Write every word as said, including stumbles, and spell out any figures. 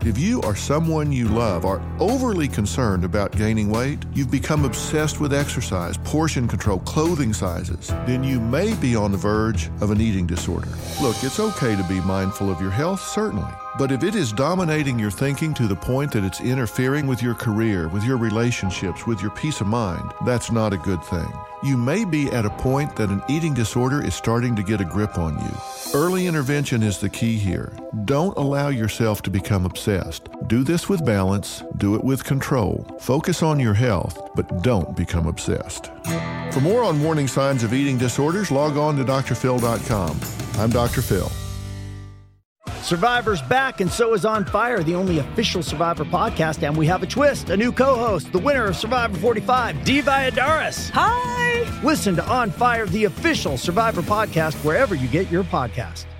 If you or someone you love are overly concerned about gaining weight, you've become obsessed with exercise, portion control, clothing sizes, then you may be on the verge of an eating disorder. Look, it's okay to be mindful of your health, certainly. But if it is dominating your thinking to the point that it's interfering with your career, with your relationships, with your peace of mind, that's not a good thing. You may be at a point that an eating disorder is starting to get a grip on you. Early intervention is the key here. Don't allow yourself to become obsessed. Do this with balance. Do it with control. Focus on your health, but don't become obsessed. For more on warning signs of eating disorders, log on to Dr Phil dot com. I'm Doctor Phil. Survivor's back, and so is On Fire, the only official Survivor podcast, and we have a twist, a new co-host, the winner of Survivor forty-five, D. Valladares. Hi! Listen to On Fire, the official Survivor podcast, wherever you get your podcasts.